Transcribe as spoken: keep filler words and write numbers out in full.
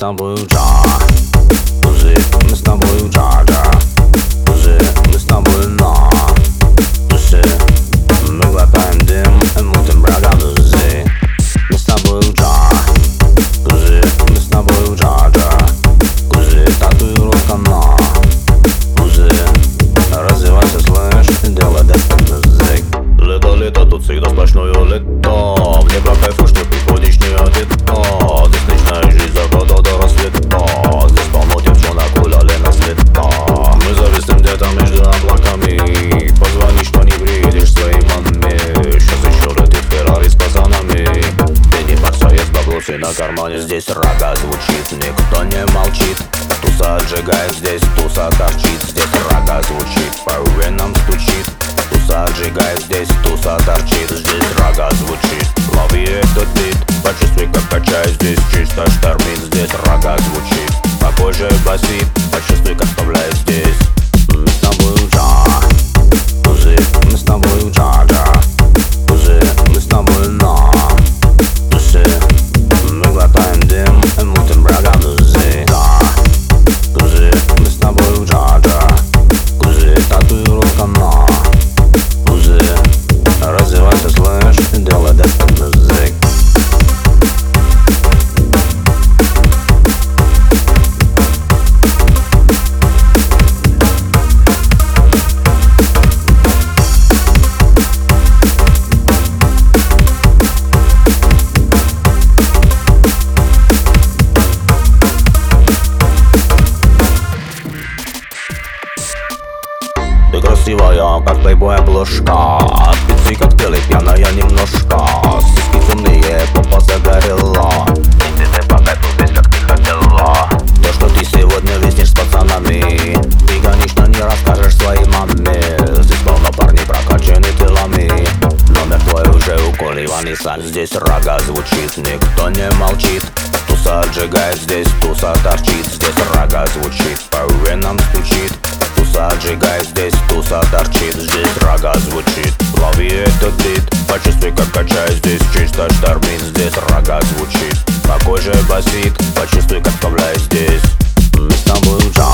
тобою джа, жи, мы с тобою джа, джа, жи, мы с тобою на, жи, мы глотаем дым, и мутим брага, жи, мы с тобою джа, жи, мы с тобою джа, джа, жи, татуировка на, жи, развивайся, слышь, и делай десант музык. Лето, лето, тут всегда сплошное лето, мне про кайфу, что приходишь не один. На кармане здесь рога звучит, никто не молчит. Туса отжигает здесь, туса торчит, здесь рога звучит, по венам стучит. Туса отжигает здесь, туса торчит, здесь рога звучит. Лови этот бит, почувствуй, как качает здесь, чисто штормит, здесь рога звучит. Такой же басит, почувствуй, как вставляет здесь. Мы с тобой джа, жи, мы с тобой джа, джа, жи, мы с тобой на. Ты красивая, как плейбой обложка, пиццы коктейли, пьяная немножко, сиськи темные, попа загорела. Если ты по кайфу здесь, как ты хотела, то, что ты сегодня виснешь с пацанами, ты, конечно, не расскажешь своей маме. Здесь полно парней, прокачанных телами, номер твой уже укуриван и сам. Здесь рога звучит, никто не молчит. Туса отжигает здесь, туса торчит, здесь рога звучит, по венам стучит. Туса отжигает здесь, туса торчит, здесь рога звучит. Лови этот бит, почувствуй, как качает здесь, чисто штормит, здесь рога звучит. Такой же басит, почувствуй, как вставляет здесь. Мы с тобой джа,